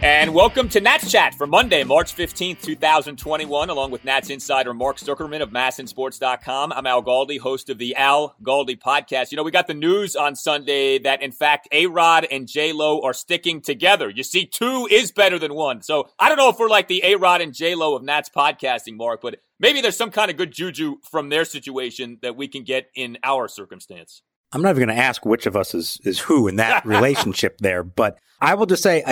And welcome to Nats Chat for Monday, March 15th, 2021, along with Nats insider Mark Zuckerman of MassInSports.com. I'm Al Galdi, host of the Al Galdi podcast. You know, we got the news on Sunday that, in fact, A-Rod and J-Lo are sticking together. You see, two is better than one. So I don't know if we're like the A-Rod and J-Lo of Nats podcasting, Mark, but maybe there's some kind of good juju from their situation that we can get in our circumstance. I'm not even going to ask which of us is who in that relationship there, but I will just say,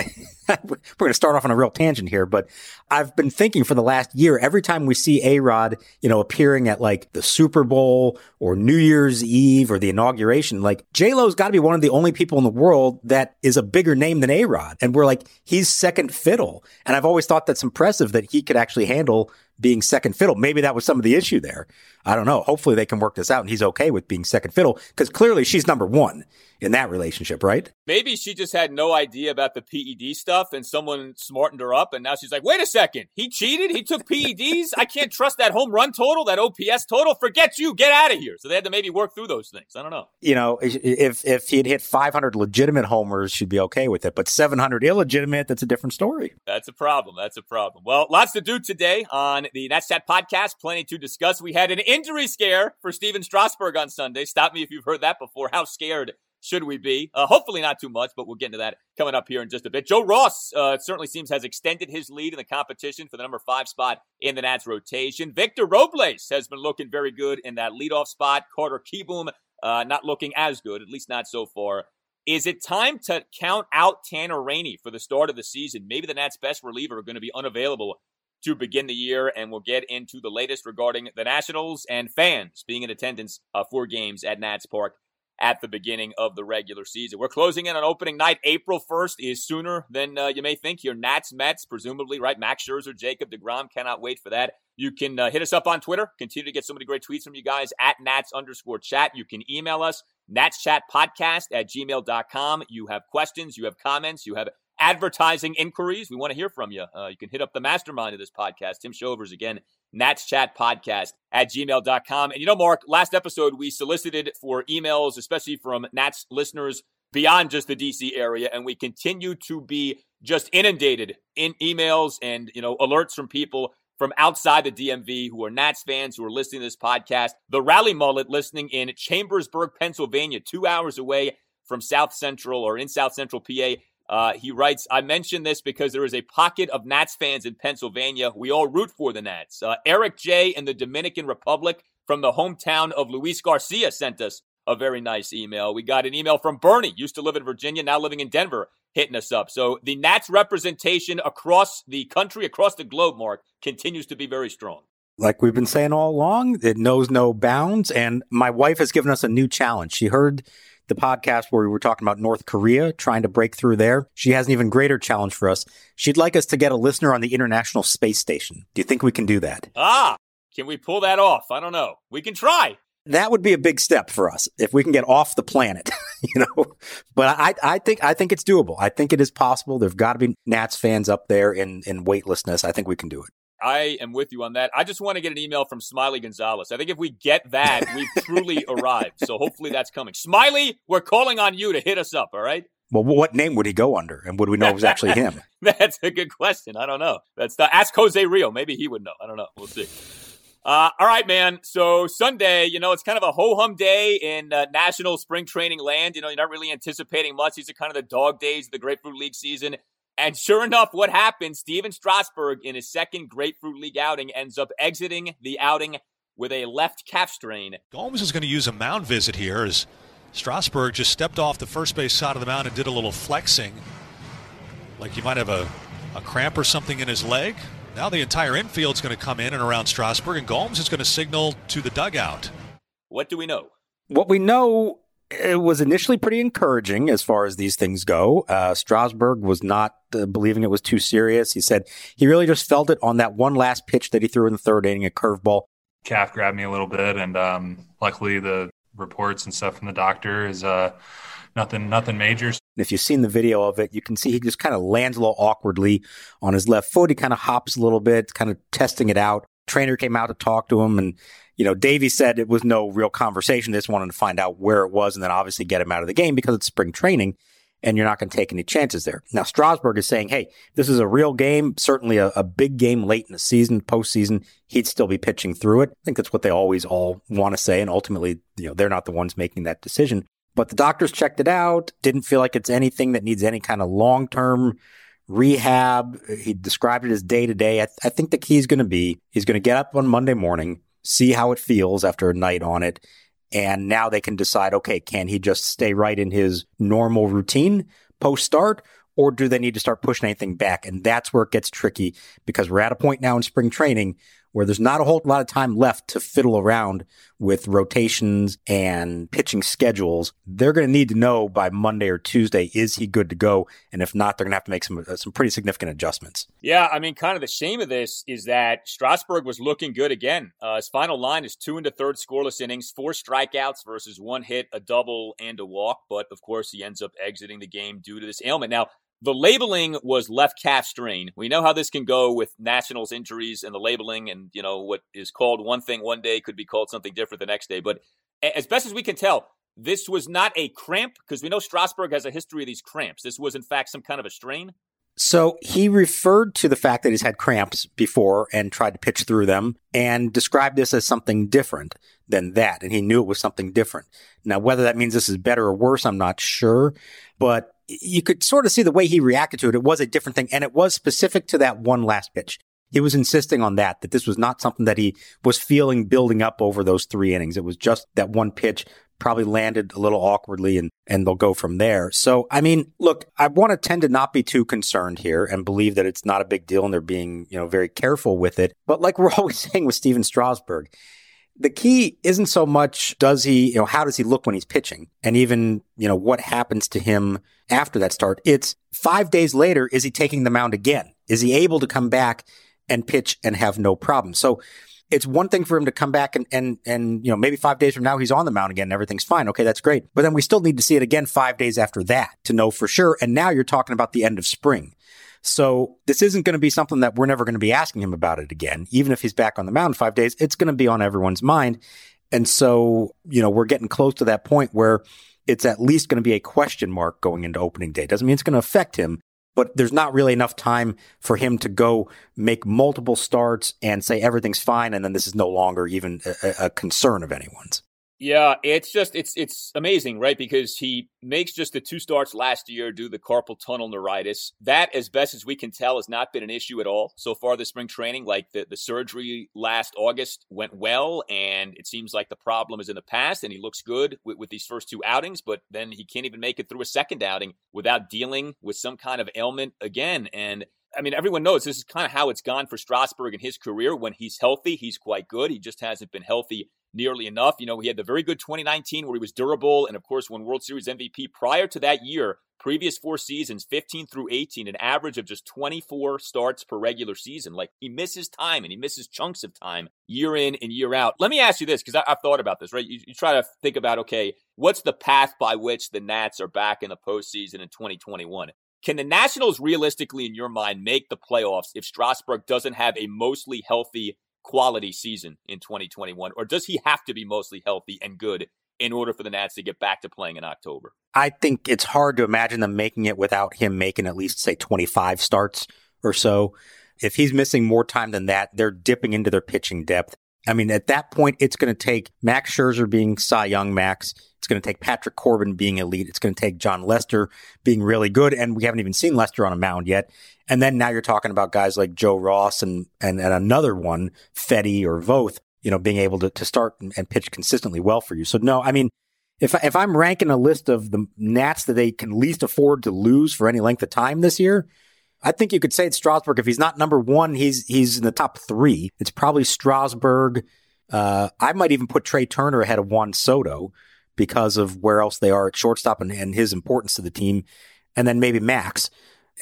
we're going to start off on a real tangent here, but I've been thinking for the last year, every time we see A-Rod, you know, appearing at like the Super Bowl or New Year's Eve or the inauguration, like J-Lo's got to be one of the only people in the world that is a bigger name than A-Rod. And we're like, he's second fiddle. And I've always thought that's impressive that he could actually handle being second fiddle. Maybe that was some of the issue there. I don't know. Hopefully they can work this out and he's okay with being second fiddle because clearly she's number one in that relationship, right? Maybe she just had no idea about the PED stuff and someone smartened her up and now she's like, wait a second, he cheated? He took PEDs? I can't trust that home run total, that OPS total. Forget you. Get out of here. So they had to maybe work through those things. I don't know. You know, if he had hit 500 legitimate homers, she'd be okay with it. But 700 illegitimate, that's a different story. That's a problem. That's a problem. Well, lots to do today on the Nats Chat podcast. Plenty to discuss. We had an injury scare for Steven Strasburg on Sunday. Stop me if you've heard that before. How scared should we be? Hopefully not too much, but we'll get into that coming up here in just a bit. Joe Ross certainly seems has extended his lead in the competition for the number 5 spot in the Nats rotation. Victor Robles has been looking very good in that leadoff spot. Carter Kieboom not looking as good, at least not so far. Is it time to count out Tanner Rainey for the start of the season? Maybe the Nats' best reliever are going to be unavailable to begin the year, and we'll get into the latest regarding the Nationals and fans being in attendance for games at Nats Park at the beginning of the regular season. We're closing in on opening night. April 1st is sooner than you may think here. Nats, Mets, presumably, right? Max Scherzer, Jacob deGrom, cannot wait for that. You can hit us up on Twitter. Continue to get so many great tweets from you guys at Nats_chat. You can email us, natschatpodcast@gmail.com. You have questions, you have comments, you have advertising inquiries. We want to hear from you. You can hit up the mastermind of this podcast, Tim Shovers, again, natschatpodcast@gmail.com. And you know, Mark, last episode, we solicited for emails, especially from Nats listeners beyond just the DC area. And we continue to be just inundated in emails and, you know, alerts from people from outside the DMV who are Nats fans who are listening to this podcast. The Rally Mullet listening in Chambersburg, Pennsylvania, 2 hours away from South Central or in South Central PA. He writes, I mention this because there is a pocket of Nats fans in Pennsylvania. We all root for the Nats. Eric J. in the Dominican Republic from the hometown of Luis Garcia sent us a very nice email. We got an email from Bernie, used to live in Virginia, now living in Denver, hitting us up. So the Nats representation across the country, across the globe, Mark, continues to be very strong. Like we've been saying all along, it knows no bounds. And my wife has given us a new challenge. She heard the podcast where we were talking about North Korea, trying to break through there. She has an even greater challenge for us. She'd like us to get a listener on the International Space Station. Do you think we can do that? Ah, can we pull that off? I don't know. We can try. That would be a big step for us if we can get off the planet, you know, but I think it's doable. I think it is possible. There've got to be Nats fans up there in weightlessness. I think we can do it. I am with you on that. I just want to get an email from Smiley Gonzalez. I think if we get that, we've truly arrived. So hopefully that's coming. Smiley, we're calling on you to hit us up, all right? Well, what name would he go under, and would we know it was actually him? That's a good question. I don't know. Ask Jose Rio. Maybe he would know. I don't know. We'll see. All right, man. So Sunday, it's kind of a ho-hum day in national spring training land. You're not really anticipating much. These are kind of the dog days of the Grapefruit League season. And sure enough, what happened? Steven Strasburg, in his second Grapefruit League outing, ends up exiting the outing with a left calf strain. Gomes is going to use a mound visit here as Strasburg just stepped off the first base side of the mound and did a little flexing. Like he might have a cramp or something in his leg. Now the entire infield's going to come in and around Strasburg, and Gomes is going to signal to the dugout. What do we know? What we know, it was initially pretty encouraging as far as these things go. Strasburg was not believing it was too serious. He said he really just felt it on that one last pitch that he threw in the third inning, a curveball. Calf grabbed me a little bit, and luckily the reports and stuff from the doctor is nothing major. If you've seen the video of it, you can see he just kind of lands a little awkwardly on his left foot. He kind of hops a little bit, kind of testing it out. Trainer came out to talk to him, and Davey said it was no real conversation. They just wanted to find out where it was and then obviously get him out of the game because it's spring training and you're not going to take any chances there. Now, Strasburg is saying, hey, this is a real game, certainly a big game late in the season, postseason. He'd still be pitching through it. I think that's what they always all want to say, and ultimately, they're not the ones making that decision. But the doctors checked it out, didn't feel like it's anything that needs any kind of long-term rehab. He described it as day-to-day. I think the key is going to be he's going to get up on Monday morning, see how it feels after a night on it, and now they can decide, okay, can he just stay right in his normal routine post-start, or do they need to start pushing anything back? And that's where it gets tricky because we're at a point now in spring training where there's not a whole lot of time left to fiddle around with rotations and pitching schedules. They're going to need to know by Monday or Tuesday, is he good to go? And if not, they're going to have to make some pretty significant adjustments. Yeah, I mean, kind of the shame of this is that Strasburg was looking good again. His final line is 2 1/3 scoreless innings, 4 strikeouts versus 1 hit, a double, and a walk. But, of course, he ends up exiting the game due to this ailment. Now, the labeling was left calf strain. We know how this can go with Nationals injuries and the labeling, and what is called one thing one day could be called something different the next day. But as best as we can tell, this was not a cramp because we know Strasburg has a history of these cramps. This was, in fact, some kind of a strain. So he referred to the fact that he's had cramps before and tried to pitch through them and described this as something different than that. And he knew it was something different. Now, whether that means this is better or worse, I'm not sure. But you could sort of see the way he reacted to it. It was a different thing, and it was specific to that one last pitch. He was insisting on that this was not something that he was feeling building up over those 3 innings. It was just that one pitch probably landed a little awkwardly, and they'll go from there. So, I mean, look, I want to tend to not be too concerned here and believe that it's not a big deal and they're being, very careful with it. But like we're always saying with Steven Strasburg, the key isn't so much does he, how does he look when he's pitching, and even, what happens to him after that start. It's 5 days later, is he taking the mound again? Is he able to come back and pitch and have no problem? So it's one thing for him to come back and maybe 5 days from now he's on the mound again and everything's fine. Okay, that's great. But then we still need to see it again 5 days after that to know for sure. And now you're talking about the end of spring. So this isn't going to be something that we're never going to be asking him about it again. Even if he's back on the mound in 5 days, it's going to be on everyone's mind. And so, we're getting close to that point where it's at least going to be a question mark going into opening day. Doesn't mean it's going to affect him, but there's not really enough time for him to go make multiple starts and say everything's fine, and then this is no longer even a concern of anyone's. Yeah, it's amazing, right? Because he makes just the 2 starts last year due to the carpal tunnel neuritis. That, as best as we can tell, has not been an issue at all so far this spring training. Like the surgery last August went well, and it seems like the problem is in the past, and he looks good with these first 2 outings, but then he can't even make it through a second outing without dealing with some kind of ailment again. And I mean, everyone knows this is kind of how it's gone for Strasburg in his career. When he's healthy, he's quite good. He just hasn't been healthy nearly enough. He had the very good 2019 where he was durable and, of course, won World Series MVP. Prior to that year, previous 4 seasons, 15 through 18, an average of just 24 starts per regular season. Like, he misses time and he misses chunks of time year in and year out. Let me ask you this, because I've thought about this, right? You try to think about, okay, what's the path by which the Nats are back in the postseason in 2021? Can the Nationals realistically, in your mind, make the playoffs if Strasburg doesn't have a mostly healthy quality season in 2021? Or does he have to be mostly healthy and good in order for the Nats to get back to playing in October. I think it's hard to imagine them making it without him making at least, say, 25 starts or so. If he's missing more time than that, they're dipping into their pitching depth. I mean, at that point, it's going to take Max Scherzer being Cy Young Max. It's going to take Patrick Corbin being elite. It's going to take John Lester being really good. And we haven't even seen Lester on a mound yet. And then now you're talking about guys like Joe Ross and another one, Fetty or Voth, you know, being able to start and pitch consistently well for you. So, no, I mean, if I'm ranking a list of the Nats that they can least afford to lose for any length of time this year, I think you could say it's Strasburg. If he's not number one, he's in the top three. It's probably Strasburg. I might even put Trey Turner ahead of Juan Soto because of where else they are at shortstop and his importance to the team. And then maybe Max.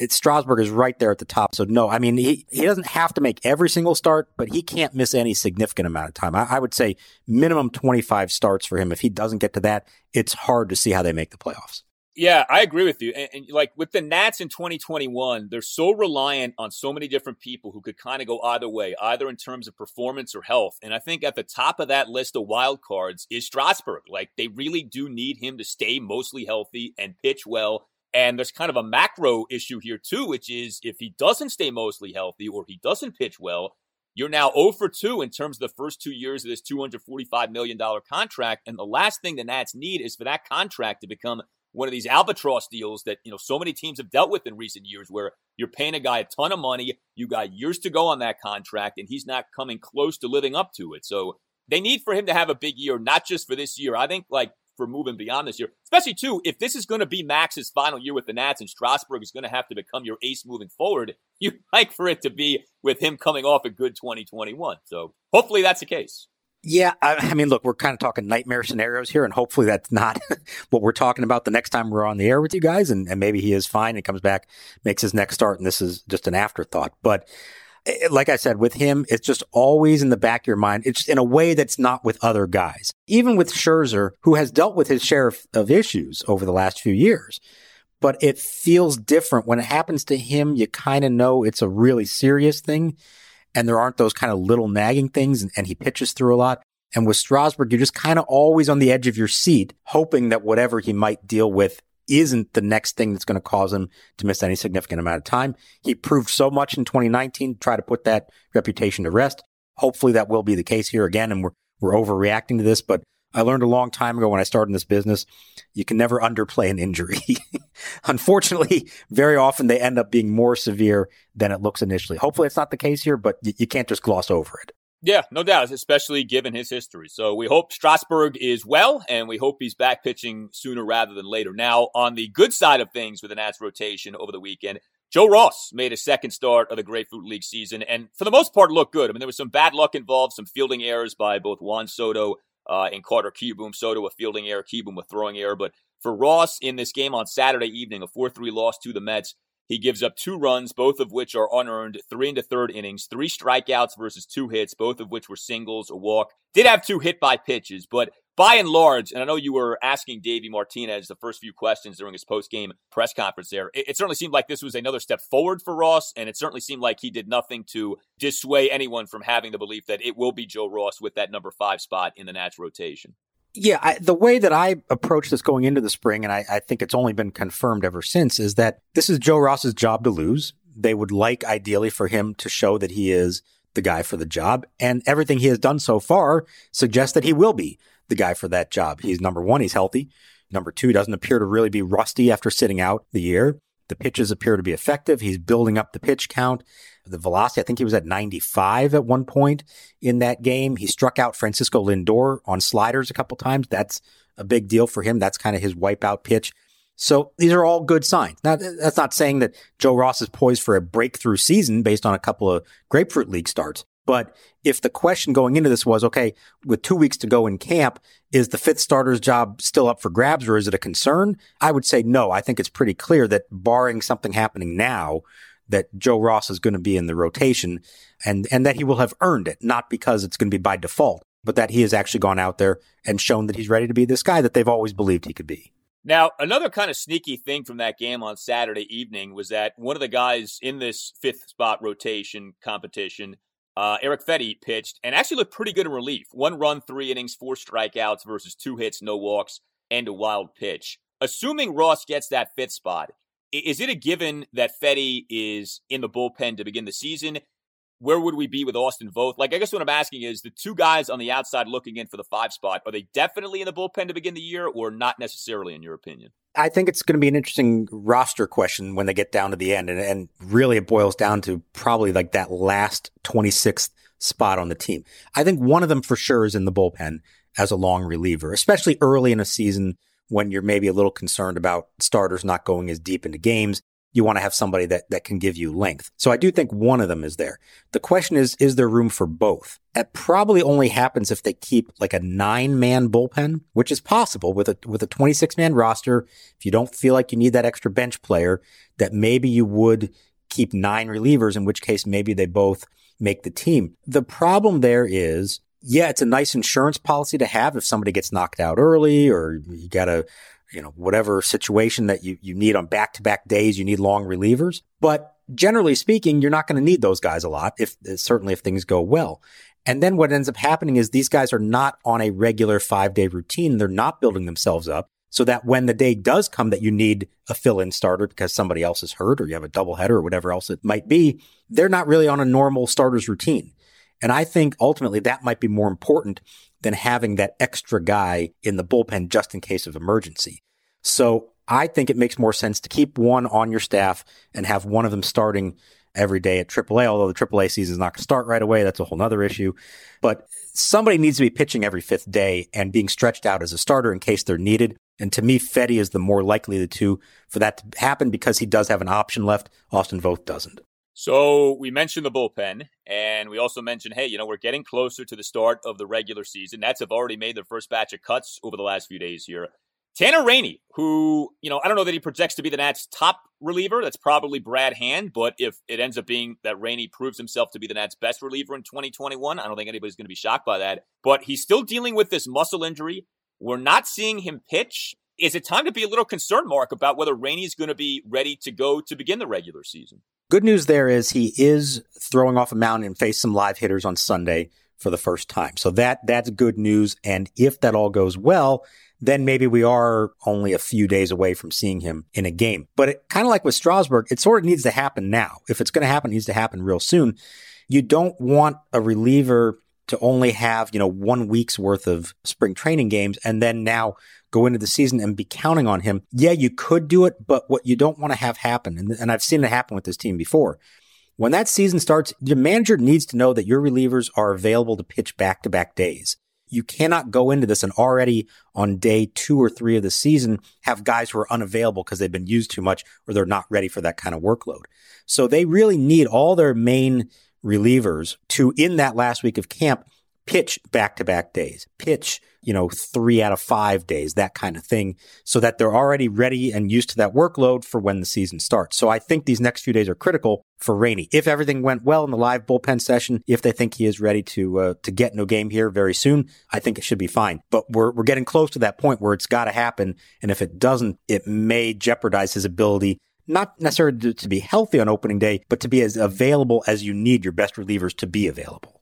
Strasburg is right there at the top. So, no, I mean, he doesn't have to make every single start, but he can't miss any significant amount of time. I would say minimum 25 starts for him. If he doesn't get to that, it's hard to see how they make the playoffs. Yeah, I agree with you. And like with the Nats in 2021, they're so reliant on so many different people who could kind of go either way, either in terms of performance or health. And I think at the top of that list of wild cards is Strasburg. Like they really do need him to stay mostly healthy and pitch well. And there's kind of a macro issue here too, which is if he doesn't stay mostly healthy or he doesn't pitch well, you're now 0 for 2 in terms of the first 2 years of this $245 million contract. And the last thing the Nats need is for that contract to become one of these albatross deals that, you know, so many teams have dealt with in recent years where you're paying a guy a ton of money, you got years to go on that contract, and he's not coming close to living up to it. So they need for him to have a big year, not just for this year. I think, like, for moving beyond this year, especially, too, if this is going to be Max's final year with the Nats and Strasburg is going to have to become your ace moving forward, you'd like for it to be with him coming off a good 2021. So hopefully that's the case. Yeah, I mean, look, we're kind of talking nightmare scenarios here, and hopefully that's not what we're talking about the next time we're on the air with you guys, and maybe he is fine and comes back, makes his next start, and this is just an afterthought. But like I said, with him, it's just always in the back of your mind. It's in a way that's not with other guys, even with Scherzer, who has dealt with his share of issues over the last few years. But it feels different. When it happens to him, you kind of know it's a really serious thing. And there aren't those kind of little nagging things, and he pitches through a lot. And with Strasburg, you're just kind of always on the edge of your seat, hoping that whatever he might deal with isn't the next thing that's going to cause him to miss any significant amount of time. He proved so much in 2019 to try to put that reputation to rest. Hopefully that will be the case here again, and we're overreacting to this, but I learned a long time ago when I started in this business, you can never underplay an injury. Unfortunately, very often they end up being more severe than it looks initially. Hopefully it's not the case here, but you can't just gloss over it. Yeah, no doubt, especially given his history. So we hope Strasburg is well, and we hope he's back pitching sooner rather than later. Now, on the good side of things with the Nats rotation over the weekend, Joe Ross made a second start of the Grapefruit League season, and for the most part looked good. I mean, there was some bad luck involved, some fielding errors by both Juan Soto and Carter Kieboom. Soto, a fielding error, Kieboom, a throwing error. But for Ross in this game on Saturday evening, a 4-3 loss to the Mets, he gives up 2 runs, both of which are unearned, 3 in the 3rd innings, 3 strikeouts versus 2 hits, both of which were singles, a walk. Did have 2 hit-by pitches, but by and large, and I know you were asking Davey Martinez the first few questions during his post-game press conference there, it certainly seemed like this was another step forward for Ross, and it certainly seemed like he did nothing to dissuade anyone from having the belief that it will be Joe Ross with that number 5 spot in the Nats rotation. Yeah, the way that I approached this going into the spring, and I think it's only been confirmed ever since, is that this is Joe Ross's job to lose. They would like, ideally, for him to show that he is the guy for the job, and everything he has done so far suggests that he will be the guy for that job. He's number 1, he's healthy. Number 2, he doesn't appear to really be rusty after sitting out the year. The pitches appear to be effective. He's building up the pitch count. The velocity, I think he was at 95 at one point in that game. He struck out Francisco Lindor on sliders a couple times. That's a big deal for him. That's kind of his wipeout pitch. So these are all good signs. Now, that's not saying that Joe Ross is poised for a breakthrough season based on a couple of Grapefruit League starts. But if the question going into this was, okay, with 2 weeks to go in camp, is the 5th starter's job still up for grabs or is it a concern? I would say no. I think it's pretty clear that barring something happening now, that Joe Ross is going to be in the rotation and that he will have earned it, not because it's going to be by default, but that he has actually gone out there and shown that he's ready to be this guy that they've always believed he could be. Now, another kind of sneaky thing from that game on Saturday evening was that one of the guys in this 5th spot rotation competition Eric Fetty pitched and actually looked pretty good in relief. 1 run, 3 innings, 4 strikeouts versus 2 hits, no walks, and a wild pitch. Assuming Ross gets that 5th spot, is it a given that Fetty is in the bullpen to begin the season? Where would we be with Austin Voth? Like, I guess what I'm asking is the 2 guys on the outside looking in for the 5 spot, are they definitely in the bullpen to begin the year or not necessarily in your opinion? I think it's going to be an interesting roster question when they get down to the end. And really it boils down to probably like that last 26th spot on the team. I think one of them for sure is in the bullpen as a long reliever, especially early in a season when you're maybe a little concerned about starters not going as deep into games. You want to have somebody that can give you length. So I do think one of them is there. The question is there room for both? That probably only happens if they keep like a 9-man bullpen, which is possible with a 26-man roster. If you don't feel like you need that extra bench player, that maybe you would keep 9 relievers, in which case maybe they both make the team. The problem there is, yeah, it's a nice insurance policy to have if somebody gets knocked out early or you got to, whatever situation that you need on back-to-back days, you need long relievers. But generally speaking, you're not going to need those guys a lot, if things go well. And then what ends up happening is these guys are not on a regular 5-day routine. They're not building themselves up so that when the day does come that you need a fill-in starter because somebody else is hurt or you have a doubleheader or whatever else it might be, they're not really on a normal starter's routine. And I think ultimately that might be more important than having that extra guy in the bullpen just in case of emergency. So I think it makes more sense to keep one on your staff and have one of them starting every day at AAA, although the AAA season is not going to start right away. That's a whole other issue. But somebody needs to be pitching every 5th day and being stretched out as a starter in case they're needed. And to me, Fetty is the more likely of the 2 for that to happen because he does have an option left. Austin Voth doesn't. So we mentioned the bullpen, and we also mentioned, hey, we're getting closer to the start of the regular season. Nats have already made their first batch of cuts over the last few days here. Tanner Rainey, who, I don't know that he projects to be the Nats' top reliever. That's probably Brad Hand, but if it ends up being that Rainey proves himself to be the Nats' best reliever in 2021, I don't think anybody's going to be shocked by that. But he's still dealing with this muscle injury. We're not seeing him pitch. Is it time to be a little concerned, Mark, about whether Rainey's going to be ready to go to begin the regular season? Good news there is he is throwing off a mound and faced some live hitters on Sunday for the first time. So that's good news. And if that all goes well, then maybe we are only a few days away from seeing him in a game. But it kind of like with Strasburg, it sort of needs to happen now. If it's going to happen, it needs to happen real soon. You don't want a reliever to only have, 1 week's worth of spring training games and then now go into the season and be counting on him. Yeah, you could do it, but what you don't want to have happen, and I've seen it happen with this team before, when that season starts, your manager needs to know that your relievers are available to pitch back-to-back days. You cannot go into this and already on day 2 or 3 of the season have guys who are unavailable because they've been used too much or they're not ready for that kind of workload. So they really need all their main relievers to, in that last week of camp, pitch back-to-back days, pitch, 3 out of 5 days, that kind of thing, so that they're already ready and used to that workload for when the season starts. So I think these next few days are critical for Rainey. If everything went well in the live bullpen session, if they think he is ready to get into a game here very soon, I think it should be fine. But we're getting close to that point where it's got to happen. And if it doesn't, it may jeopardize his ability not necessarily to be healthy on opening day, but to be as available as you need your best relievers to be available.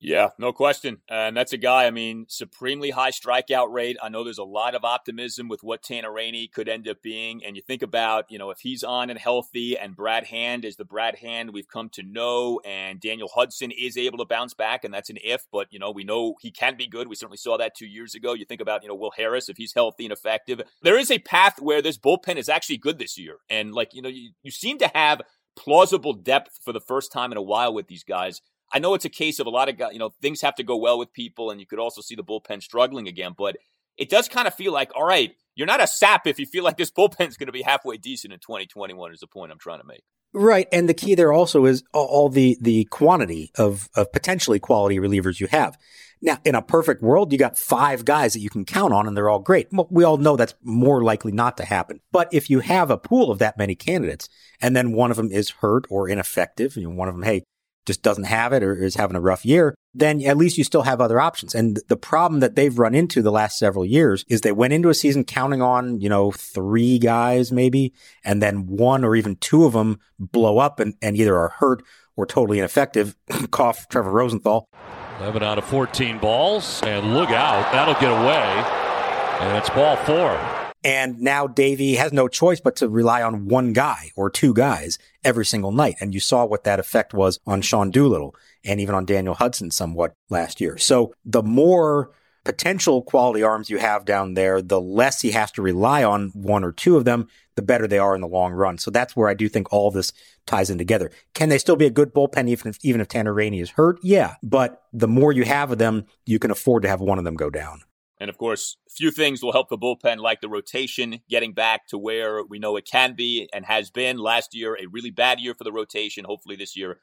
Yeah, no question. And that's a guy, I mean, supremely high strikeout rate. I know there's a lot of optimism with what Tanner Rainey could end up being. And you think about, you know, if he's on and healthy and Brad Hand is the Brad Hand we've come to know and Daniel Hudson is able to bounce back, and that's an if, but, you know, we know he can be good. We certainly saw that 2 years ago. You think about, you know, Will Harris, if he's healthy and effective. There is a path where this bullpen is actually good this year. And, like, you know, you seem to have plausible depth for the first time in a while with these guys. I know it's a case of a lot of guys, you know, things have to go well with people, and you could also see the bullpen struggling again, but it does kind of feel like, all right, you're not a sap if you feel like this bullpen's going to be halfway decent in 2021 is the point I'm trying to make. Right, and the key there also is all the quantity of potentially quality relievers you have. Now, in a perfect world, you got five guys that you can count on, and they're all great. Well, we all know that's more likely not to happen. But if you have a pool of that many candidates, and then one of them is hurt or ineffective, and one of them, hey, just doesn't have it or is having a rough year, then at least you still have other options. And the problem that they've run into the last several years is they went into a season counting on, you know, three guys maybe, and then one or even two of them blow up and either are hurt or totally ineffective. Cough, Trevor Rosenthal. 11 out of 14 balls, and look out, that'll get away. And it's ball four. And now Davey has no choice but to rely on one guy or two guys every single night. And you saw what that effect was on Sean Doolittle and even on Daniel Hudson somewhat last year. So the more potential quality arms you have down there, the less he has to rely on one or two of them, the better they are in the long run. So that's where I do think all this ties in together. Can they still be a good bullpen even if Tanner Rainey is hurt? Yeah, but the more you have of them, you can afford to have one of them go down. And, of course, few things will help the bullpen like the rotation, getting back to where we know it can be and has been. Last year, a really bad year for the rotation. Hopefully this year,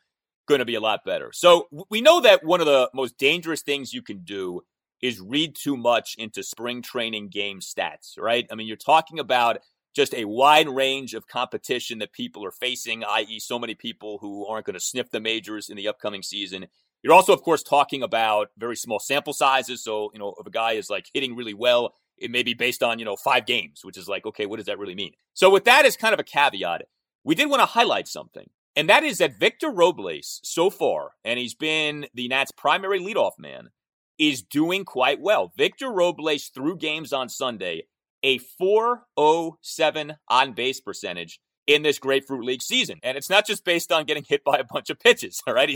going to be a lot better. So we know that one of the most dangerous things you can do is read too much into spring training game stats, right? I mean, you're talking about just a wide range of competition that people are facing, i.e. so many people who aren't going to sniff the majors in the upcoming season. You're also, of course, talking about very small sample sizes. So, you know, if a guy is like hitting really well, it may be based on, you know, 5 games, which is like, okay, what does that really mean? So with that as kind of a caveat, we did want to highlight something. And that is that Victor Robles so far, and he's been the Nats' primary leadoff man, is doing quite well. Victor Robles through games on Sunday, a .407 on-base percentage in this Grapefruit League season. And it's not just based on getting hit by a bunch of pitches, all right?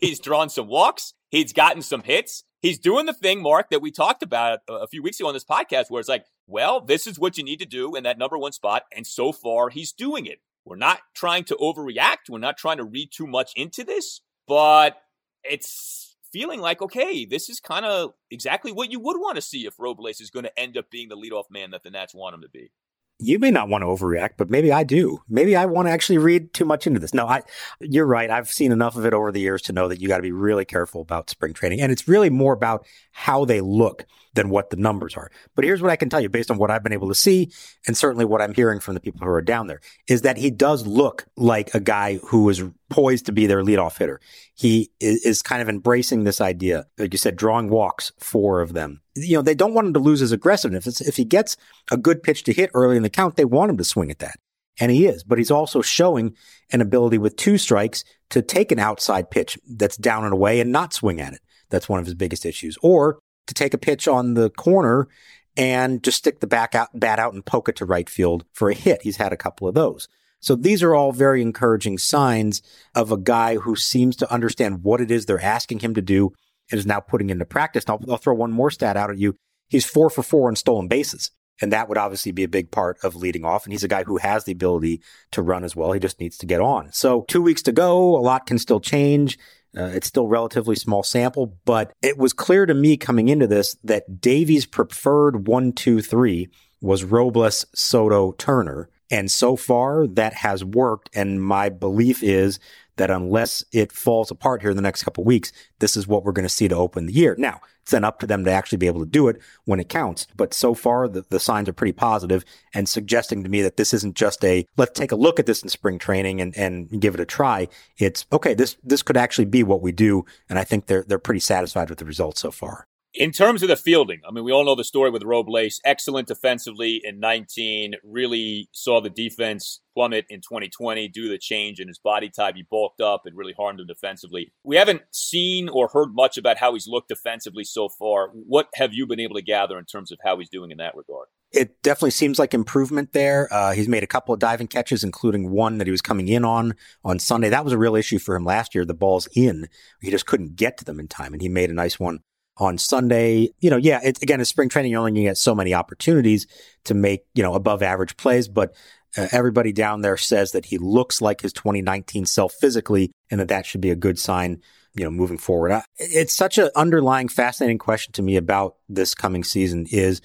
He's drawn some walks. He's gotten some hits. He's doing the thing, Mark, that we talked about a few weeks ago on this podcast where it's like, well, this is what you need to do in that number one spot. And so far, he's doing it. We're not trying to overreact. We're not trying to read too much into this. But it's feeling like, okay, this is kind of exactly what you would want to see if Robles is going to end up being the leadoff man that the Nats want him to be. You may not want to overreact, but maybe I do. Maybe I want to actually read too much into this. No, you're right. I've seen enough of it over the years to know that you got to be really careful about spring training. And it's really more about how they look than what the numbers are. But here's what I can tell you based on what I've been able to see, and certainly what I'm hearing from the people who are down there, is that he does look like a guy who is poised to be their leadoff hitter. He is kind of embracing this idea, like you said, drawing walks, 4 of them. You know, they don't want him to lose his aggressiveness. If he gets a good pitch to hit early in the count, they want him to swing at that. And he is, but he's also showing an ability with 2 strikes to take an outside pitch that's down and away and not swing at it. That's one of his biggest issues. Or to take a pitch on the corner and just stick the bat out and poke it to right field for a hit. He's had a couple of those. So these are all very encouraging signs of a guy who seems to understand what it is they're asking him to do and is now putting into practice. Now, I'll throw one more stat out at you. He's 4 for 4 on stolen bases, and that would obviously be a big part of leading off. And he's a guy who has the ability to run as well. He just needs to get on. So 2 weeks to go. A lot can still change. It's still relatively small sample, but it was clear to me coming into this that Davey's preferred 1-2-3 was Robles, Soto, Turner. And so far, that has worked. And my belief is that unless it falls apart here in the next couple of weeks, this is what we're going to see to open the year. Now, it's then up to them to actually be able to do it when it counts. But so far, the signs are pretty positive and suggesting to me that this isn't just a, let's take a look at this in spring training and give it a try. It's, okay, this could actually be what we do. And I think they're pretty satisfied with the results so far. In terms of the fielding, I mean, we all know the story with Robles. Excellent defensively in 19, really saw the defense plummet in 2020 due to the change in his body type. He bulked up and really harmed him defensively. We haven't seen or heard much about how he's looked defensively so far. What have you been able to gather in terms of how he's doing in that regard? It definitely seems like improvement there. He's made a couple of diving catches, including one that he was coming in on Sunday. That was a real issue for him last year. The ball's in. He just couldn't get to them in time, and he made a nice one on Sunday. Again, it's spring training. You're only going to get so many opportunities to make, above average plays. But everybody down there says that he looks like his 2019 self physically and that should be a good sign, moving forward. It's such an underlying fascinating question to me about this coming season is,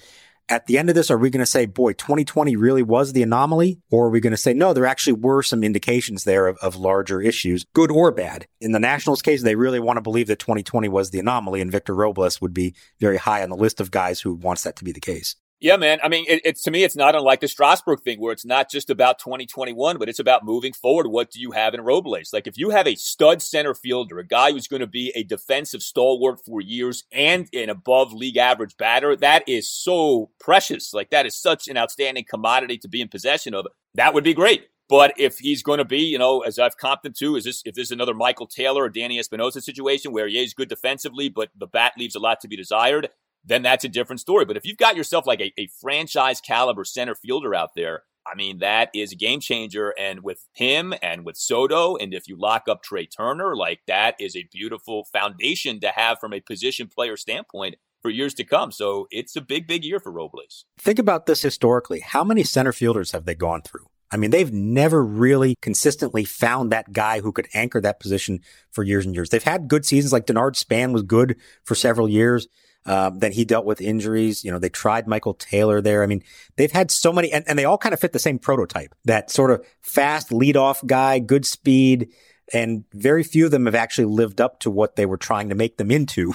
at the end of this, are we going to say, boy, 2020 really was the anomaly? Or are we going to say, no, there actually were some indications there of larger issues, good or bad? In the Nationals case, they really want to believe that 2020 was the anomaly, and Victor Robles would be very high on the list of guys who wants that to be the case. Yeah, man. I mean, to me, it's not unlike the Strasburg thing where it's not just about 2021, but it's about moving forward. What do you have in Robles? Like if you have a stud center fielder, a guy who's going to be a defensive stalwart for years and an above league average batter, that is so precious. Like that is such an outstanding commodity to be in possession of. That would be great. But if he's going to be, as I've comped him to, if this is another Michael Taylor or Danny Espinosa situation where he is good defensively, but the bat leaves a lot to be desired, then that's a different story. But if you've got yourself like a franchise caliber center fielder out there, I mean, that is a game changer. And with him and with Soto, and if you lock up Trey Turner, like that is a beautiful foundation to have from a position player standpoint for years to come. So it's a big, big year for Robles. Think about this historically. How many center fielders have they gone through? I mean, they've never really consistently found that guy who could anchor that position for years and years. They've had good seasons, like Denard Span was good for several years. Then he dealt with injuries. They tried Michael Taylor there. I mean, they've had so many, and they all kind of fit the same prototype, that sort of fast leadoff guy, good speed, and very few of them have actually lived up to what they were trying to make them into.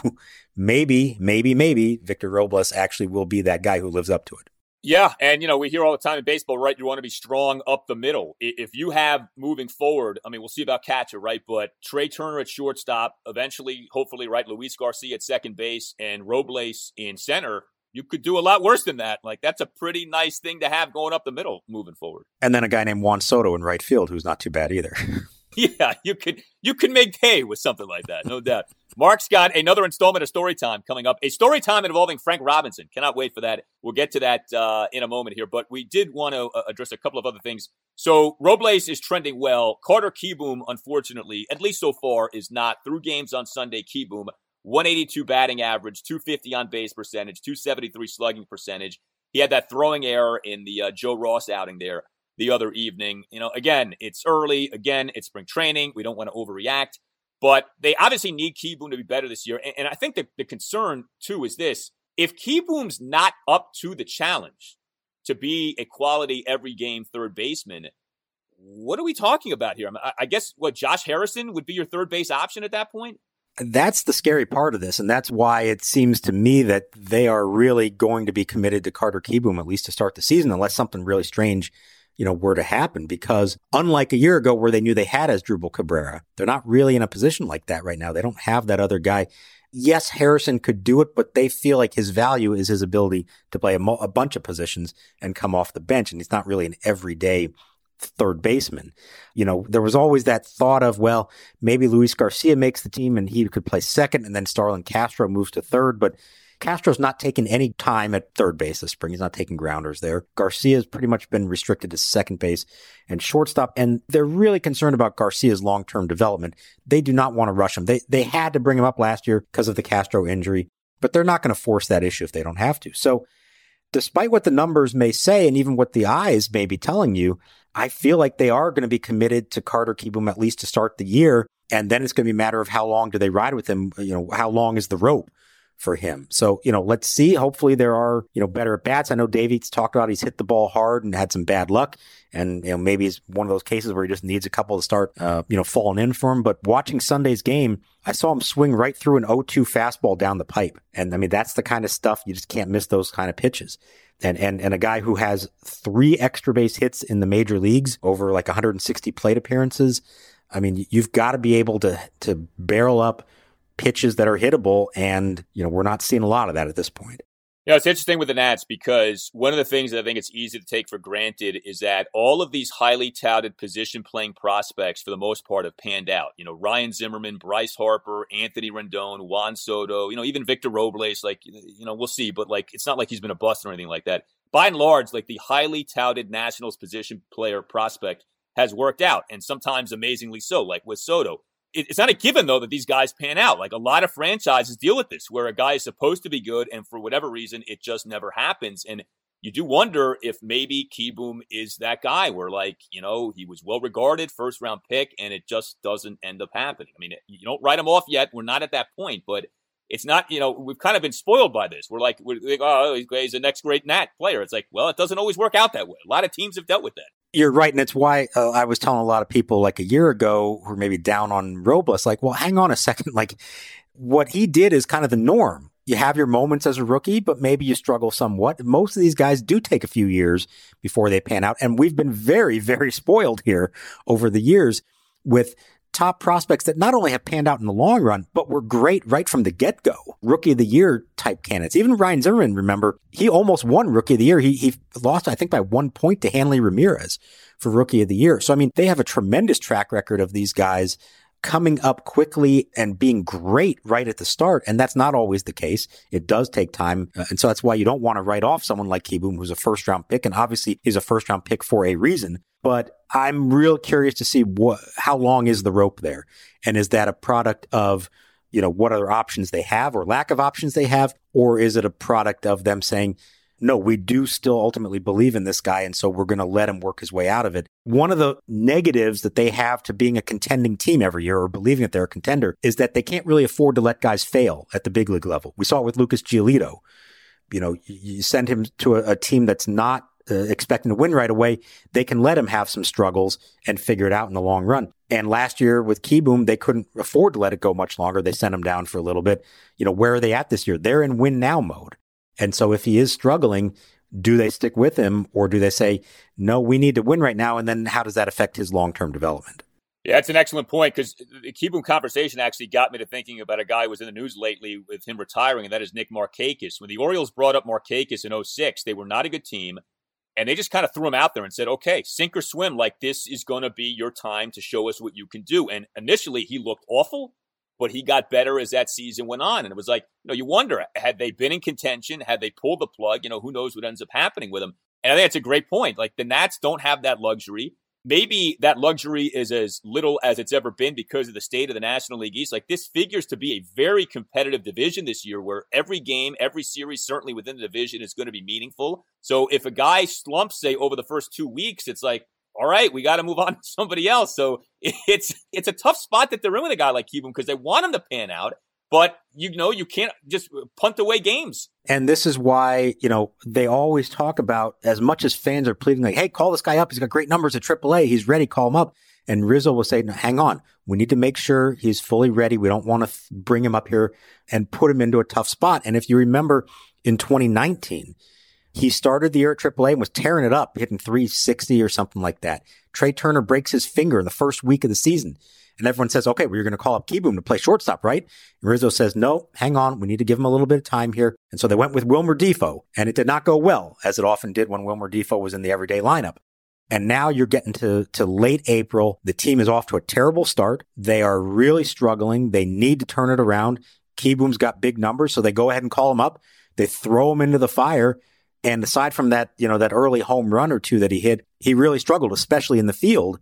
Maybe Victor Robles actually will be that guy who lives up to it. Yeah. And, we hear all the time in baseball, right? You want to be strong up the middle. If you have moving forward, I mean, we'll see about catcher, right? But Trey Turner at shortstop, eventually, hopefully, right? Luis Garcia at second base and Robles in center. You could do a lot worse than that. Like, that's a pretty nice thing to have going up the middle moving forward. And then a guy named Juan Soto in right field, who's not too bad either. Yeah, you could make hay with something like that, no doubt. Mark's got another installment of Storytime coming up, a Storytime involving Frank Robinson. Cannot wait for that. We'll get to that in a moment here, but we did want to address a couple of other things. So Robles is trending well. Carter Kieboom, unfortunately, at least so far, is not. Through games on Sunday, Kieboom, 182 batting average, 250 on base percentage, 273 slugging percentage. He had that throwing error in the Joe Ross outing there the other evening. Again, it's early. Again, it's spring training. We don't want to overreact, but they obviously need Kieboom to be better this year. And I think the concern too is this: if Kieboom's not up to the challenge to be a quality every game third baseman, what are we talking about here? I guess what Josh Harrison would be your third base option at that point. That's the scary part of this. And that's why it seems to me that they are really going to be committed to Carter Kieboom, at least to start the season, unless something really strange were to happen, because unlike a year ago where they knew they had Asdrubal Cabrera, they're not really in a position like that right now. They don't have that other guy. Yes, Harrison could do it, but they feel like his value is his ability to play a bunch of positions and come off the bench, and he's not really an everyday third baseman. There was always that thought of, well, maybe Luis Garcia makes the team and he could play second, and then Starlin Castro moves to third, but Castro's not taking any time at third base this spring. He's not taking grounders there. Garcia's pretty much been restricted to second base and shortstop, and they're really concerned about Garcia's long-term development. They do not want to rush him. They had to bring him up last year because of the Castro injury, but they're not going to force that issue if they don't have to. So despite what the numbers may say and even what the eyes may be telling you, I feel like they are going to be committed to Carter Kieboom at least to start the year, and then it's going to be a matter of how long do they ride with him, you know, how long is the rope for him. So, you know, let's see. Hopefully there are, you know, better at bats. I know Davey's talked about he's hit the ball hard and had some bad luck. And, you know, maybe it's one of those cases where he just needs a couple to start, you know, falling in for him. But watching Sunday's game, I saw him swing right through an 0-2 fastball down the pipe. And I mean, that's the kind of stuff you just can't miss, those kind of pitches. And a guy who has 3 extra base hits in the major leagues over like 160 plate appearances. I mean, you've got to be able to barrel up pitches that are hittable, and you know, we're not seeing a lot of that at this point. Yeah, it's interesting with the Nats because one of the things that I think it's easy to take for granted is that all of these highly touted position playing prospects for the most part have panned out. You know, Ryan Zimmerman, Bryce Harper, Anthony Rendon, Juan Soto, you know, even Victor Robles, like, you know, we'll see, but like, it's not like he's been a bust or anything like that. By and large, like the highly touted Nationals position player prospect has worked out, and sometimes amazingly so, like with Soto. It's not a given, though, that these guys pan out. Like a lot of franchises deal with this, where a guy is supposed to be good, and for whatever reason, it just never happens. And you do wonder if maybe Kieboom is that guy where, like, you know, he was well-regarded, first-round pick, and it just doesn't end up happening. I mean, you don't write him off yet. We're not at that point, but it's not, you know, we've kind of been spoiled by this. We're like, oh, he's the next great Nat player. It's like, well, it doesn't always work out that way. A lot of teams have dealt with that. You're right, and it's why I was telling a lot of people like a year ago who were maybe down on Robles, like, well, hang on a second. Like, what he did is kind of the norm. You have your moments as a rookie, but maybe you struggle somewhat. Most of these guys do take a few years before they pan out, and we've been very, very spoiled here over the years with top prospects that not only have panned out in the long run, but were great right from the get-go. Rookie of the year type candidates. Even Ryan Zimmerman, remember, he almost won Rookie of the Year. He lost, I think, by 1 point to Hanley Ramirez for Rookie of the Year. So, I mean, they have a tremendous track record of these guys coming up quickly and being great right at the start. And that's not always the case. It does take time. And so that's why you don't want to write off someone like Kieboom, who's a first-round pick. And obviously, he's a first-round pick for a reason. But I'm real curious to see how long is the rope there? And is that a product of, you know, what other options they have or lack of options they have? Or is it a product of them saying, no, we do still ultimately believe in this guy, and so we're going to let him work his way out of it. One of the negatives that they have to being a contending team every year or believing that they're a contender is that they can't really afford to let guys fail at the big league level. We saw it with Lucas Giolito. You know, you send him to a team that's not expecting to win right away, they can let him have some struggles and figure it out in the long run. And last year with Kieboom, they couldn't afford to let it go much longer. They sent him down for a little bit. You know, where are they at this year? They're in win now mode. And so if he is struggling, do they stick with him or do they say, no, we need to win right now? And then how does that affect his long-term development? Yeah, that's an excellent point, because the Kieboom conversation actually got me to thinking about a guy who was in the news lately with him retiring, and that is Nick Markakis. When the Orioles brought up Markakis in 2006, they were not a good team. And they just kind of threw him out there and said, okay, sink or swim, like this is going to be your time to show us what you can do. And initially he looked awful, but he got better as that season went on. And it was like, you know, you wonder, had they been in contention, had they pulled the plug, you know, who knows what ends up happening with him. And I think that's a great point. Like the Nats don't have that luxury. Maybe that luxury is as little as it's ever been because of the state of the National League East. Like this figures to be a very competitive division this year where every game, every series, certainly within the division is going to be meaningful. So if a guy slumps, say, over the first 2 weeks, it's like, all right, we got to move on to somebody else. So it's a tough spot that they're in with a guy like Kieboom because they want him to pan out. But, you know, you can't just punt away games. And this is why, you know, they always talk about, as much as fans are pleading, like, hey, call this guy up. He's got great numbers at AAA. He's ready. Call him up. And Rizzo will say, no, hang on. We need to make sure he's fully ready. We don't want to bring him up here and put him into a tough spot. And if you remember in 2019, he started the year at AAA and was tearing it up, hitting 360 or something like that. Trey Turner breaks his finger in the first week of the season. And everyone says, okay, well, you're going to call up Kieboom to play shortstop, right? And Rizzo says, no, hang on. We need to give him a little bit of time here. And so they went with Wilmer Defoe, and it did not go well, as it often did when Wilmer Defoe was in the everyday lineup. And now you're getting to late April. The team is off to a terrible start. They are really struggling. They need to turn it around. Kieboom's got big numbers, so they go ahead and call him up. They throw him into the fire. And aside from that, you know, that early home run or two that he hit, he really struggled, especially in the field,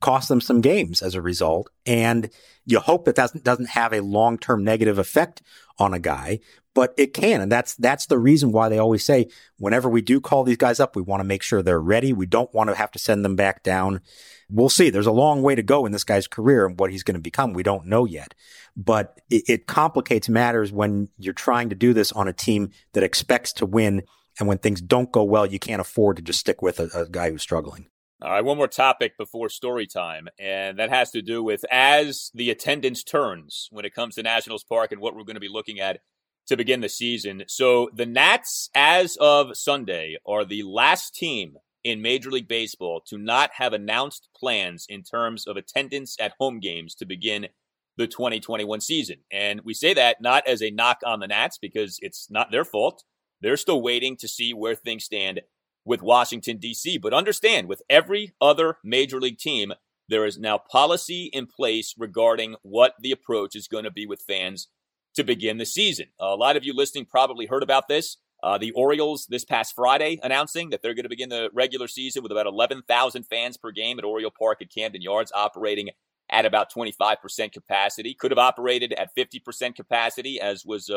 cost them some games as a result. And you hope that doesn't have a long-term negative effect on a guy, but it can. And that's the reason why they always say, whenever we do call these guys up, we want to make sure they're ready. We don't want to have to send them back down. We'll see. There's a long way to go in this guy's career and what he's going to become. We don't know yet, but it complicates matters when you're trying to do this on a team that expects to win. And when things don't go well, you can't afford to just stick with a guy who's struggling. All right, one more topic before story time, and that has to do with as the attendance turns when it comes to Nationals Park and what we're going to be looking at to begin the season. So the Nats, as of Sunday, are the last team in Major League Baseball to not have announced plans in terms of attendance at home games to begin the 2021 season. And we say that not as a knock on the Nats because it's not their fault. They're still waiting to see where things stand with Washington, D.C. But understand, with every other Major League team, there is now policy in place regarding what the approach is going to be with fans to begin the season. A lot of you listening probably heard about this. The Orioles this past Friday announcing that they're going to begin the regular season with about 11,000 fans per game at Oriole Park at Camden Yards, operating at about 25% capacity. Could have operated at 50% capacity, as was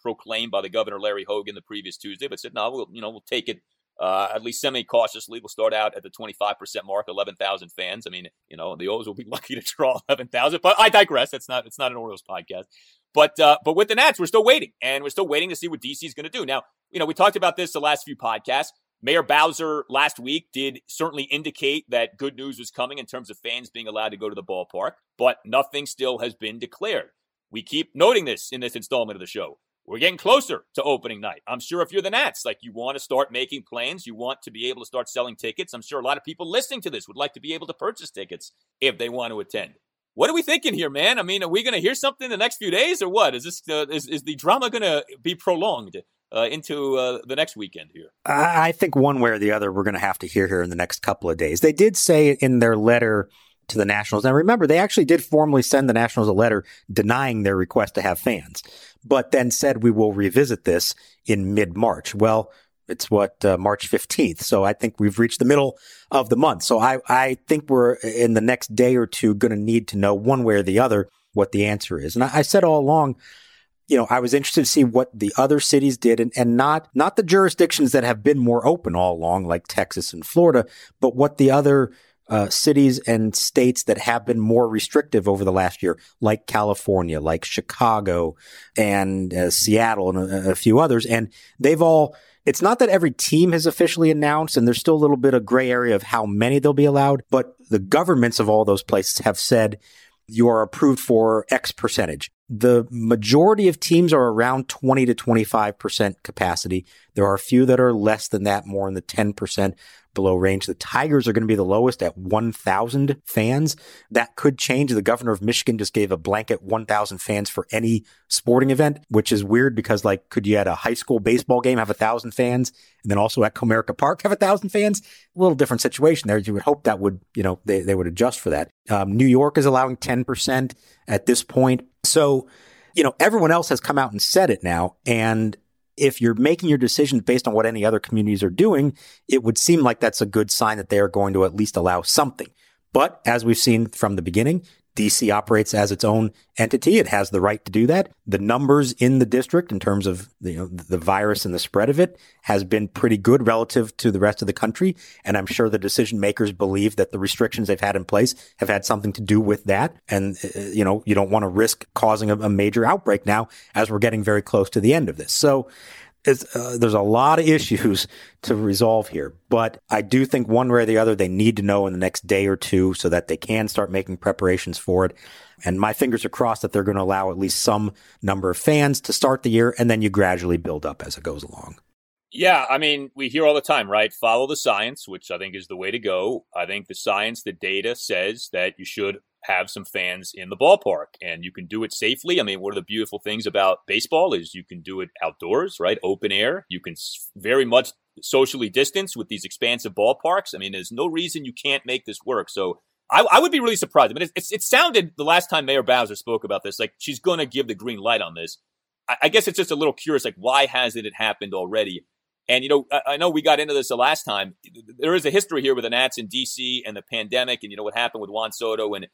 proclaimed by the governor, Larry Hogan, the previous Tuesday, but said, no, we'll take it at least semi-cautiously. We'll start out at the 25% mark, 11,000 fans. I mean, the O's will be lucky to draw 11,000, but I digress. It's not an Orioles podcast. But with the Nats, we're still waiting, and we're still waiting to see what DC is going to do. Now, we talked about this the last few podcasts. Mayor Bowser last week did certainly indicate that good news was coming in terms of fans being allowed to go to the ballpark, but nothing still has been declared. We keep noting this in this installment of the show. We're getting closer to opening night. I'm sure if you're the Nats, you want to start making plans. You want to be able to start selling tickets. I'm sure a lot of people listening to this would like to be able to purchase tickets if they want to attend. What are we thinking here, man? I mean, are we going to hear something the next few days or what? Is this is the drama going to be prolonged into the next weekend here? I think one way or the other, we're going to have to hear here in the next couple of days. They did say in their letter to the Nationals. Now, remember, they actually did formally send the Nationals a letter denying their request to have fans, but then said we will revisit this in mid-March. Well, it's March 15th. So I think we've reached the middle of the month. So I think we're in the next day or two going to need to know one way or the other what the answer is. And I said all along, I was interested to see what the other cities did and not the jurisdictions that have been more open all along, like Texas and Florida, but what the other cities and states that have been more restrictive over the last year, like California, like Chicago and Seattle and a few others. And they've all, it's not that every team has officially announced, and there's still a little bit of gray area of how many they'll be allowed, but the governments of all those places have said you are approved for X percentage. The majority of teams are around 20 to 25% capacity. There are a few that are less than that, more in the 10% below range. The Tigers are going to be the lowest at 1,000 fans. That could change. The governor of Michigan just gave a blanket 1,000 fans for any sporting event, which is weird because could you at a high school baseball game have 1,000 fans and then also at Comerica Park have 1,000 fans? A little different situation there. You would hope that would, they would adjust for that. New York is allowing 10% at this point. So, everyone else has come out and said it now. And if you're making your decisions based on what any other communities are doing, it would seem like that's a good sign that they are going to at least allow something. But as we've seen from the beginning, DC operates as its own entity. It has the right to do that. The numbers in the district in terms of the virus and the spread of it has been pretty good relative to the rest of the country. And I'm sure the decision makers believe that the restrictions they've had in place have had something to do with that. And, you don't want to risk causing a major outbreak now as we're getting very close to the end of this. So there's a lot of issues to resolve here, but I do think one way or the other, they need to know in the next day or two so that they can start making preparations for it. And my fingers are crossed that they're going to allow at least some number of fans to start the year, and then you gradually build up as it goes along. Yeah, I mean, we hear all the time, right? Follow the science, which I think is the way to go. I think the science, the data says that you should have some fans in the ballpark, and you can do it safely. I mean, one of the beautiful things about baseball is you can do it outdoors, right? Open air. You can very much socially distance with these expansive ballparks. I mean, there's no reason you can't make this work. So I would be really surprised. I mean, it sounded the last time Mayor Bowser spoke about this, like she's going to give the green light on this. I guess it's just a little curious, like, why hasn't it happened already? And, you know, I know we got into this the last time. There is a history here with the Nats in D.C. and the pandemic and, you know, what happened with Juan Soto and,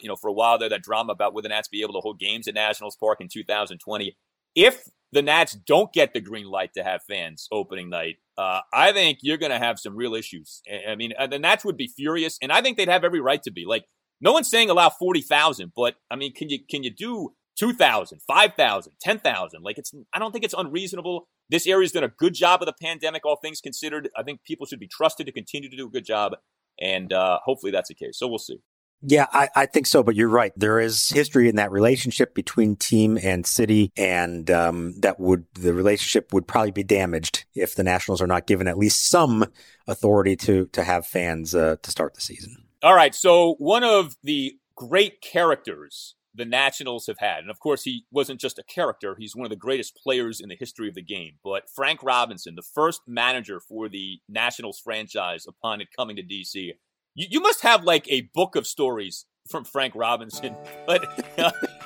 you know, for a while there, that drama about whether the Nats be able to hold games at Nationals Park in 2020. If the Nats don't get the green light to have fans opening night, I think you're going to have some real issues. I mean, the Nats would be furious, and I think they'd have every right to be. Like, no one's saying allow 40,000, but, I mean, can you do 2,000, 5,000, 10,000? Like, I don't think it's unreasonable. This area's done a good job of the pandemic, all things considered. I think people should be trusted to continue to do a good job, and hopefully that's the case. So we'll see. Yeah, I think so. But you're right. There is history in that relationship between team and city, and the relationship would probably be damaged if the Nationals are not given at least some authority to have fans to start the season. All right. So one of the great characters the Nationals have had, and of course he wasn't just a character, he's one of the greatest players in the history of the game, but Frank Robinson, the first manager for the Nationals franchise upon it coming to D.C., you must have like a book of stories from Frank Robinson. But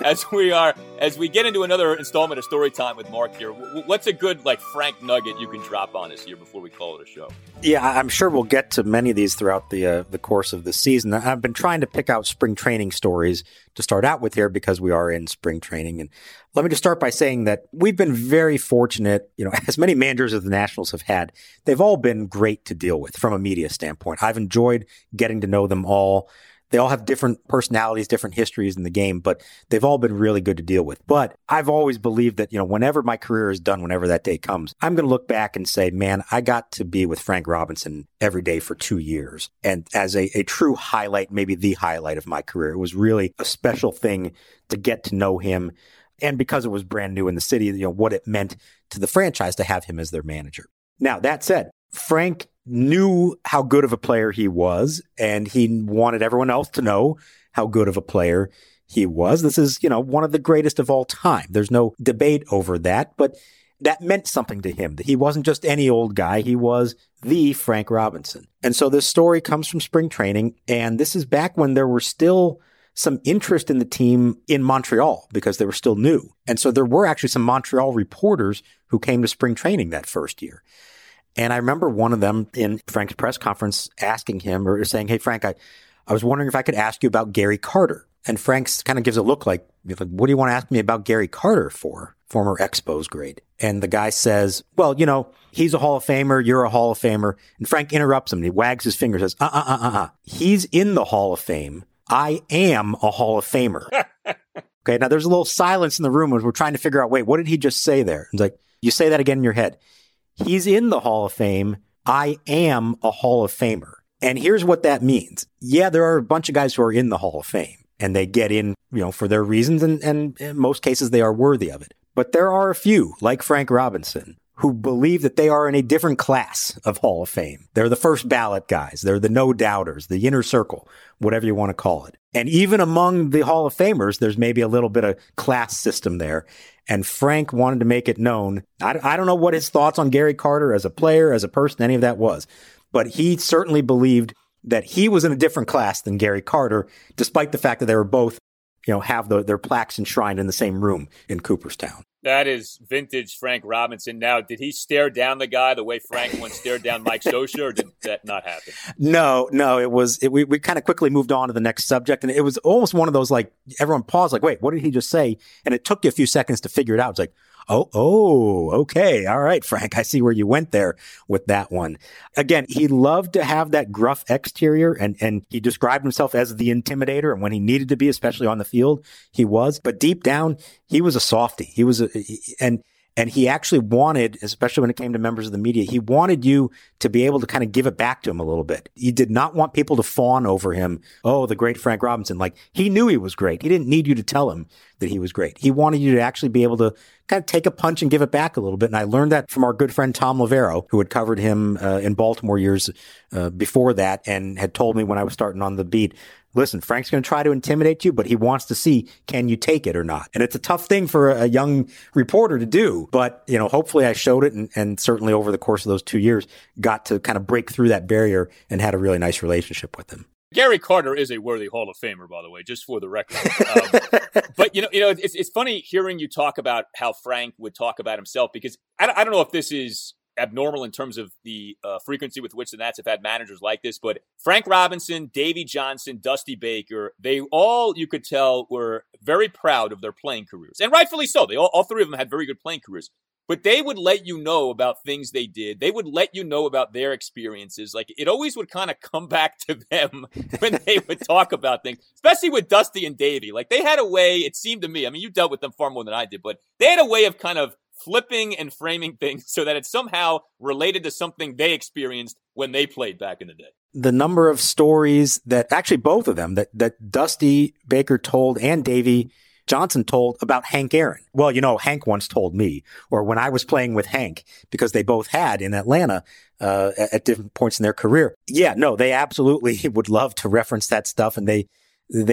as we get into another installment of Story Time with Mark here, what's a good like Frank nugget you can drop on us here before we call it a show? Yeah, I'm sure we'll get to many of these throughout the course of the season. I've been trying to pick out spring training stories to start out with here because we are in spring training. And let me just start by saying that we've been very fortunate, you know, as many managers as the Nationals have had, they've all been great to deal with from a media standpoint. I've enjoyed getting to know them all. They all have different personalities, different histories in the game, but they've all been really good to deal with. But I've always believed that, you know, whenever my career is done, whenever that day comes, I'm going to look back and say, man, I got to be with Frank Robinson every day for 2 years. And as a true highlight, maybe the highlight of my career, it was really a special thing to get to know him. And because it was brand new in the city, you know, what it meant to the franchise to have him as their manager. Now, that said, Frank knew how good of a player he was, and he wanted everyone else to know how good of a player he was. This is, you know, one of the greatest of all time. There's no debate over that, but that meant something to him, that he wasn't just any old guy. He was the Frank Robinson. And so this story comes from spring training, and this is back when there were still some interest in the team in Montreal because they were still new. And so there were actually some Montreal reporters who came to spring training that first year. And I remember one of them in Frank's press conference asking him or saying, hey, Frank, I was wondering if I could ask you about Gary Carter. And Frank kind of gives a look like, what do you want to ask me about Gary Carter for? Former Expos great. And the guy says, well, you know, he's a Hall of Famer. You're a Hall of Famer. And Frank interrupts him. And he wags his finger and says, he's in the Hall of Fame. I am a Hall of Famer. Okay, now there's a little silence in the room as we're trying to figure out, wait, what did he just say there? He's like, you say that again in your head. He's in the Hall of Fame. I am a Hall of Famer. And here's what that means. Yeah, there are a bunch of guys who are in the Hall of Fame, and they get in, you know, for their reasons, and in most cases they are worthy of it. But there are a few, like Frank Robinson, who believe that they are in a different class of Hall of Fame. They're the first ballot guys. They're the no-doubters, the inner circle, whatever you want to call it. And even among the Hall of Famers, there's maybe a little bit of class system there. And Frank wanted to make it known. I don't know what his thoughts on Gary Carter as a player, as a person, any of that was, but he certainly believed that he was in a different class than Gary Carter, despite the fact that they were both, you know, have their plaques enshrined in the same room in Cooperstown. That is vintage Frank Robinson. Now, did he stare down the guy the way Frank once stared down Mike Scioscia, or did that not happen? No, we kind of quickly moved on to the next subject, and it was almost one of those, like, everyone paused, like, wait, what did he just say? And it took you a few seconds to figure it out. It's like, oh, okay, all right, Frank, I see where you went there with that one. Again, he loved to have that gruff exterior, and he described himself as the intimidator, and when he needed to be, especially on the field, he was. But deep down, he was a softie. He was and he actually wanted, especially when it came to members of the media, he wanted you to be able to kind of give it back to him a little bit. He did not want people to fawn over him. Oh, the great Frank Robinson. Like, he knew he was great. He didn't need you to tell him that he was great. He wanted you to actually be able to kind of take a punch and give it back a little bit. And I learned that from our good friend Tom Lavero, who had covered him in Baltimore years before that, and had told me when I was starting on the beat, listen, Frank's going to try to intimidate you, but he wants to see, can you take it or not? And it's a tough thing for a young reporter to do. But, you know, hopefully I showed it, and certainly over the course of those 2 years, got to kind of break through that barrier and had a really nice relationship with him. Gary Carter is a worthy Hall of Famer, by the way, just for the record. But you know, it's funny hearing you talk about how Frank would talk about himself, because I don't know if this is abnormal in terms of the frequency with which the Nats have had managers like this, but Frank Robinson, Davey Johnson, Dusty Baker, they all, you could tell, were very proud of their playing careers. And rightfully so. They all three of them had very good playing careers. But they would let you know about things they did. They would let you know about their experiences. Like, it always would kind of come back to them when they would talk about things, especially with Dusty and Davey. Like, they had a way, it seemed to me, I mean, you dealt with them far more than I did, but they had a way of kind of flipping and framing things so that it somehow related to something they experienced when they played back in the day. The number of stories that actually both of them, that Dusty Baker told and Davey Johnson told about Hank Aaron. Well, you know, Hank once told me, or when I was playing with Hank, because they both had in Atlanta at different points in their career. Yeah, no, they absolutely would love to reference that stuff. And they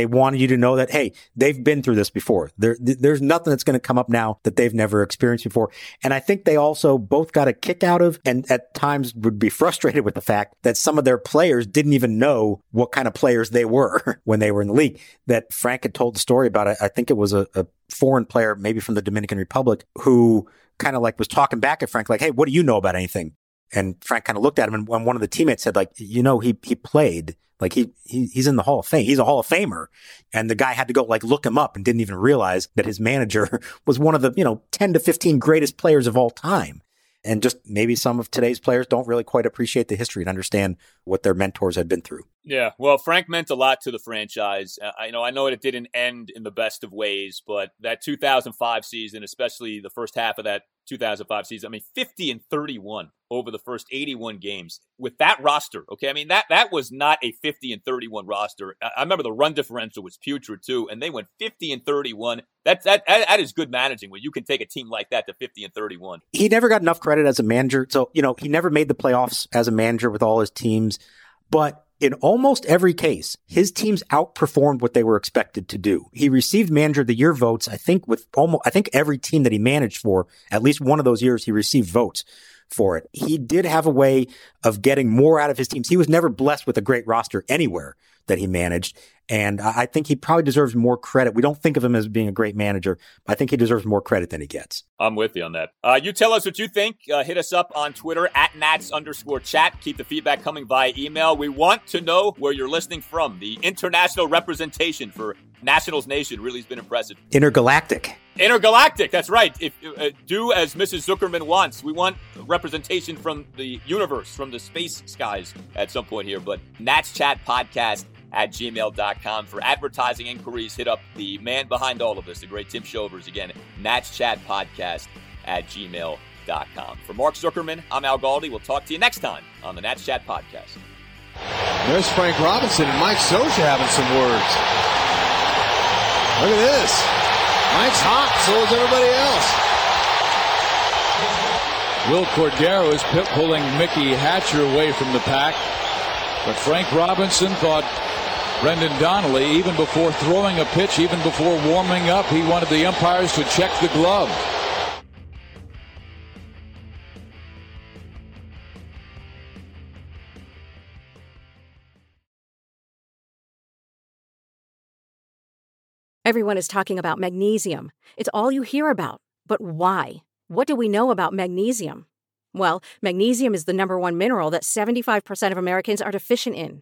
wanted you to know that, hey, they've been through this before. There's nothing that's going to come up now that they've never experienced before. And I think they also both got a kick out of, and at times would be frustrated with the fact that some of their players didn't even know what kind of players they were when they were in the league. That Frank had told the story about, I think it was a foreign player, maybe from the Dominican Republic, who kind of like was talking back at Frank, like, hey, what do you know about anything? And Frank kind of looked at him, and one of the teammates said, like, you know, he played. Like, he's in the Hall of Fame. He's a Hall of Famer. And the guy had to go, like, look him up and didn't even realize that his manager was one of the, 10 to 15 greatest players of all time. And just maybe some of today's players don't really quite appreciate the history and understand what their mentors had been through. Yeah, well, Frank meant a lot to the franchise. I know it didn't end in the best of ways, but that 2005 season, especially the first half of that 2005 season, I mean, 50-31 over the first 81 games with that roster. Okay, I mean, that was not a 50-31 roster. I remember the run differential was putrid too, and they went 50-31. That is good managing when you can take a team like that to 50-31. He never got enough credit as a manager, so he never made the playoffs as a manager with all his teams, but in almost every case, his teams outperformed what they were expected to do. He received Manager of the Year votes, I think every team that he managed for, at least one of those years, he received votes for it. He did have a way of getting more out of his teams. He was never blessed with a great roster anywhere that he managed. And I think he probably deserves more credit. We don't think of him as being a great manager. I think he deserves more credit than he gets. I'm with you on that. You tell us what you think. Hit us up on Twitter @Nats_chat. Keep the feedback coming via email. We want to know where you're listening from. The international representation for Nationals Nation really has been impressive. Intergalactic. That's right. If do as Mrs. Zuckerman wants. We want representation from the universe, from the space skies at some point here. But Nats Chat Podcast @gmail.com. For advertising inquiries, hit up the man behind all of this, the great Tim Shovers. Again, Nats Chat Podcast @gmail.com. For Mark Zuckerman, I'm Al Galdi. We'll talk to you next time on the Nats Chat Podcast. There's Frank Robinson and Mike Scioscia having some words. Look at this. Mike's hot, so is everybody else. Will Cordero is pulling Mickey Hatcher away from the pack. But Frank Robinson thought Brendan Donnelly, even before throwing a pitch, even before warming up, he wanted the umpires to check the glove. Everyone is talking about magnesium. It's all you hear about. But why? What do we know about magnesium? Well, magnesium is the #1 mineral that 75% of Americans are deficient in.